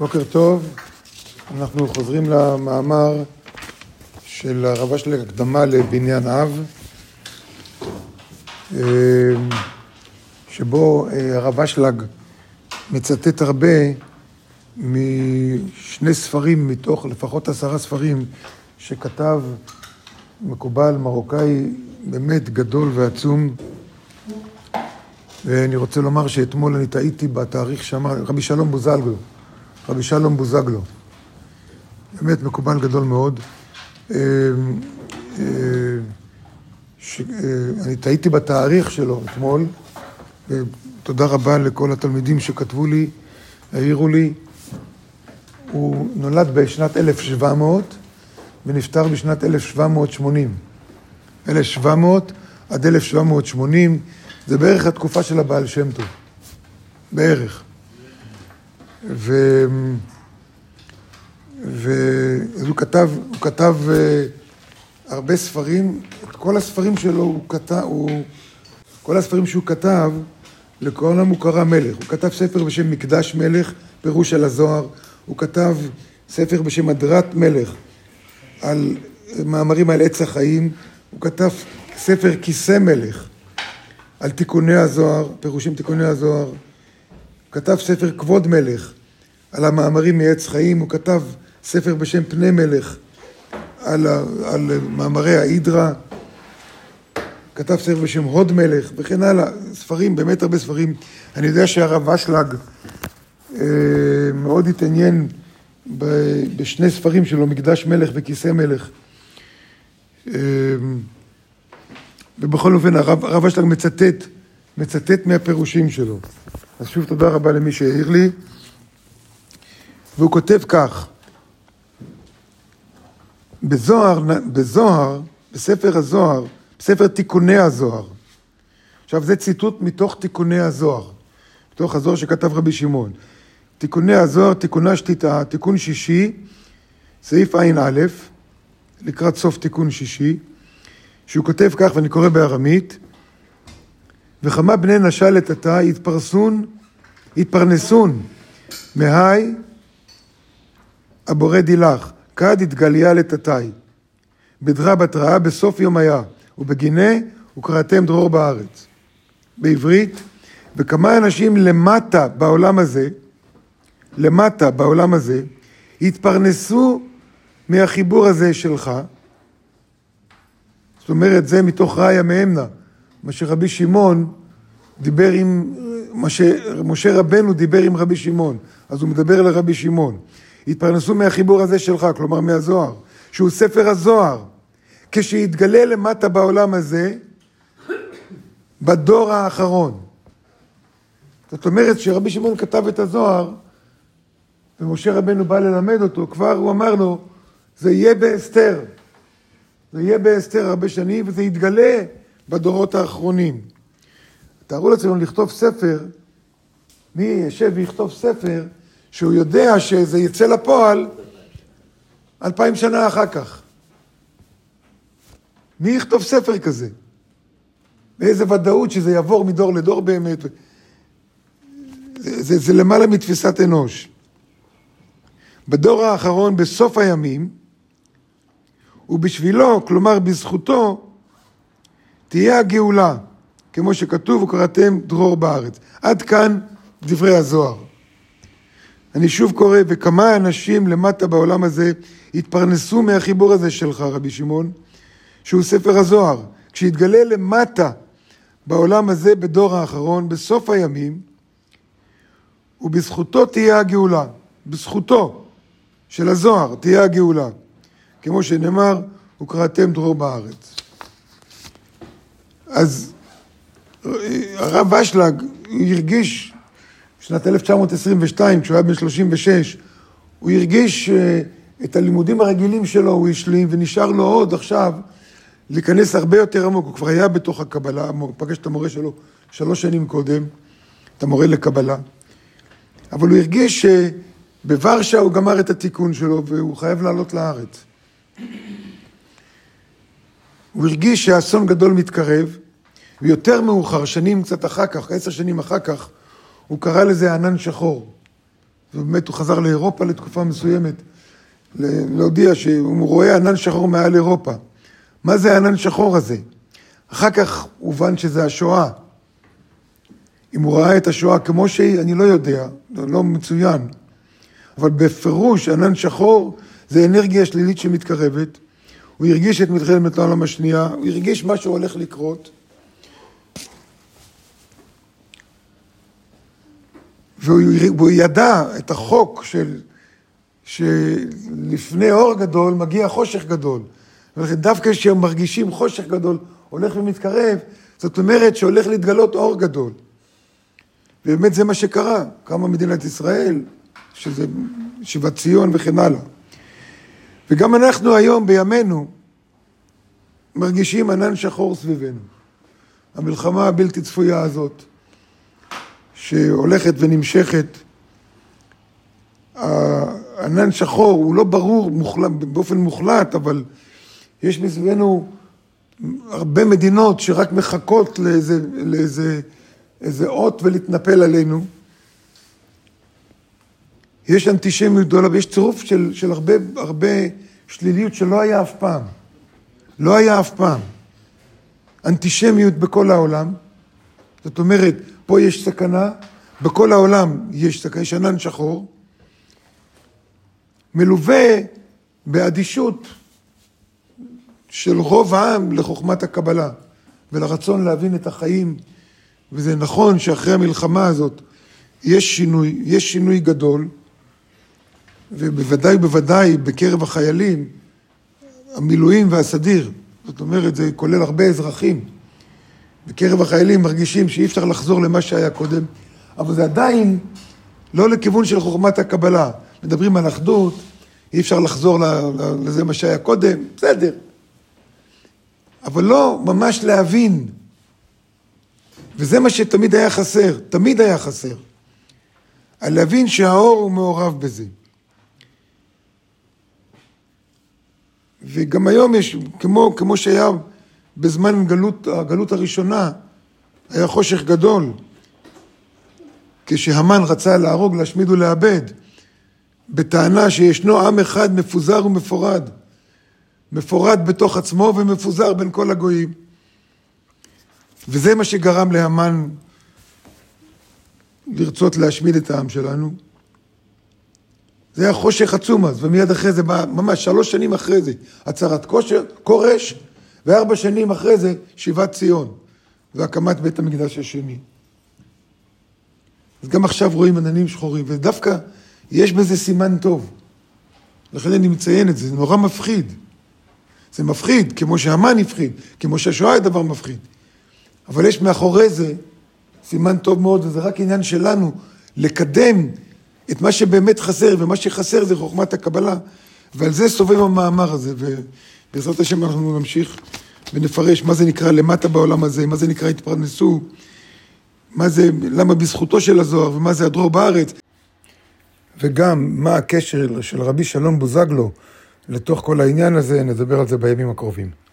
בוקר טוב, אנחנו חוזרים למאמר של הרב אשלג, הקדמה לבניין אב, שבו הרב אשלג מצטט הרבה משני ספרים מתוך לפחות 10 ספרים שכתב מקובל מרוקאי באמת גדול ועצום. ואני רוצה לומר שאתמול אני טעיתי בתאריך שאמר רבי שלום בוזגלו. באמת מקובל גדול מאוד. אני טעיתי בתאריך שלו אתמול. תודה רבה לכל התלמידים שכתבו לי, העירו לי. הוא נולד בשנת 1700 ונפטר בשנת 1780. 1700 עד 1780, זה בערך התקופה של הבעל שם טוב. בערך. אז הוא כתב הרבה ספרים, כל הספרים שלו כל הספרים שהוא כתב, לכולם הוא קרא מלך. הוא כתב ספר בשם מקדש מלך, פירוש על הזוהר. הוא כתב ספר בשם מדרת מלך, על מאמרים על עץ החיים. הוא כתב ספר כיסא מלך, על תיקוני הזוהר, פירושים תיקוני הזוהר. הוא כתב ספר כבוד מלך, על המאמרים מעץ חיים. הוא כתב ספר בשם פני מלך, על מאמרי האידרה. כתב ספר בשם הוד מלך, וכן הלאה. ספרים, באמת הרבה ספרים. אני יודע שהרב אשלג מאוד התעניין בשני ספרים שלו, מקדש מלך וכיסא מלך. ובכל אופן, הרב אשלג מצטט מהפירושים שלו. אז שוב תודה רבה למי שהעיר לי. והוא כותב כך: בספר הזוהר, בספר תיקוני הזוהר. עכשיו זה ציטוט מתוך תיקוני הזוהר, מתוך הזוהר שכתב רבי שמעון. תיקוני הזוהר, תיקונה שתיתה, תיקון שישי, סעיף עין א', לקראת סוף תיקון שישי, שהוא כותב כך, ואני קורא בארמית: וכמה בני נשה לטאטא התפרנסון, מהי הבורא דילך, כד התגליה לטאטאי, בדרה בתראה בסוף יום היה, ובגינה וקראתם דרור בארץ. בעברית, וכמה אנשים למטה בעולם הזה, התפרנסו מהחיבור הזה שלך. זאת אומרת, זה מתוך ראיה מאמנה, מה שרבי שמעון דיבר עם, מה שמשה רבנו דיבר עם רבי שמעון, אז הוא מדבר לרבי שמעון. התפרנסו מהחיבור הזה שלך, כלומר מהזוהר, שהוא ספר הזוהר. כשהתגלה למטה בעולם הזה, בדור האחרון. זאת אומרת שרבי שמעון כתב את הזוהר, ומשה רבנו בא ללמד אותו, כבר הוא אמר לו, זה יהיה בהסתר הרבה שנים, וזה יתגלה בדורות האחרונים. תארו לעצמנו לכתוב ספר, מי ישב ויכתוב ספר, שהוא יודע שזה יצא לפועל 2000 שנה אחר כך. מי יכתוב ספר כזה? באיזה ודאות שזה יעבור מדור לדור באמת. זה למעלה מתפיסת אנוש. בדור האחרון, בסוף הימים, ובשבילו, כלומר בזכותו, תהיה הגאולה, כמו שכתוב, וקראתם דרור בארץ. עד כאן דברי הזוהר. אני שוב קורא, וכמה אנשים למטה בעולם הזה התפרנסו מהחיבור הזה שלך, רבי שמעון, שהוא ספר הזוהר. כשהתגלה למטה בעולם הזה בדור האחרון, בסוף הימים, ובזכותו תהיה הגאולה. בזכותו של הזוהר תהיה הגאולה. כמו שנאמר, וקראתם דרור בארץ. אז הרב אשלג הרגיש, בשנת 1922, כשהוא היה בן 36, הוא הרגיש את הלימודים הרגילים שלו, הוא השלים, ונשאר לו עוד עכשיו להיכנס הרבה יותר עמוק. הוא כבר היה בתוך הקבלה, הוא פגש את המורה שלו 3 שנים קודם, את המורה לקבלה. אבל הוא הרגיש שבוורשה הוא גמר את התיקון שלו, והוא חייב לעלות לארץ. הוא הרגיש שהאסון גדול מתקרב, ויותר מאוחר, 10 שנים אחר כך, הוא קרא לזה ענן שחור. ובאמת הוא חזר לאירופה לתקופה מסוימת, להודיע שהוא רואה ענן שחור מעל אירופה. מה זה הענן שחור הזה? אחר כך הובן שזה השואה. אם הוא ראה את השואה כמו שהיא, אני לא יודע, לא מצוין. אבל בפירוש, ענן שחור זה אנרגיה שלילית שמתקרבת. הוא הרגיש את מלחמת העולם השנייה, הוא הרגיש מה שהולך לקרות. והוא ידע את החוק של, שלפני אור גדול מגיע חושך גדול. ולכן דווקא כשהם מרגישים חושך גדול, הולך ומתקרב, זאת אומרת שהולך להתגלות אור גדול. ובאמת זה מה שקרה, קמה מדינת ישראל, שזה שיבת ציון וכן הלאה. וגם אנחנו היום בימינו מרגישים ענן שחור סביבנו. המלחמה הבלתי צפויה הזאת, שהולכת ונמשכת, הענן שחור הוא לא ברור באופן מוחלט, אבל יש מסביבנו הרבה מדינות שרק מחכות לאיזה אות ולהתנפל עלינו. יש אנטישמיות גדולה, ויש צירוף של הרבה שליליות שלא היה אף פעם. לא היה אף פעם. אנטישמיות בכל העולם. זאת אומרת, פה יש סכנה, בכל העולם יש סכנה, יש ענן שחור, מלווה באדישות של רוב העם לחוכמת הקבלה, ולרצון להבין את החיים, וזה נכון שאחרי המלחמה הזאת יש שינוי, יש שינוי גדול, ובוודאי בקרב החיילים, המילואים והסדיר, זאת אומרת, זה כולל הרבה אזרחים, בקרב החיילים מרגישים שאי אפשר לחזור למה שהיה קודם, אבל זה עדיין לא לכיוון של חוכמת הקבלה. מדברים על אחדות, אי אפשר לחזור לזה מה שהיה קודם, בסדר. אבל לא ממש להבין. וזה מה שתמיד היה חסר, תמיד היה חסר. על להבין שהאור הוא מעורב בזה. וגם היום יש, כמו שהיה בזמן הגלות הראשונה, היה חושך גדול, כשהמן רצה להרוג, להשמיד ולאבד, בטענה שישנו עם אחד מפוזר ומפורד, מפורד בתוך עצמו ומפוזר בין כל הגויים. וזה מה שגרם להמן לרצות להשמיד את העם שלנו. זה היה חושך עצום אז, ומיד אחרי זה, ממש 3 שנים אחרי זה, הצהרת כורש, 4 שנים אחרי זה, שיבת ציון, והקמת בית המקדש השני. אז גם עכשיו רואים עננים שחורים, ודווקא יש בזה סימן טוב. לכן אני מציין את זה, זה נורא מפחיד. זה מפחיד, כמו שהמן הפחיד, כמו שהשואה היא דבר מפחיד. אבל יש מאחורי זה סימן טוב מאוד, וזה רק עניין שלנו לקדם את מה שבאמת חסר, ומה שחסר זה חוכמת הקבלה, ועל זה סובב המאמר הזה, ובעזרת השם אנחנו נמשיך ונפרש מה זה נקרא למטה בעולם הזה, מה זה נקרא התפרנסו, מה זה, למה בזכותו של הזוהר, ומה זה הדרור בארץ, וגם מה הקשר של רבי שלום בוזגלו לתוך כל העניין הזה, נדבר על זה בימים הקרובים.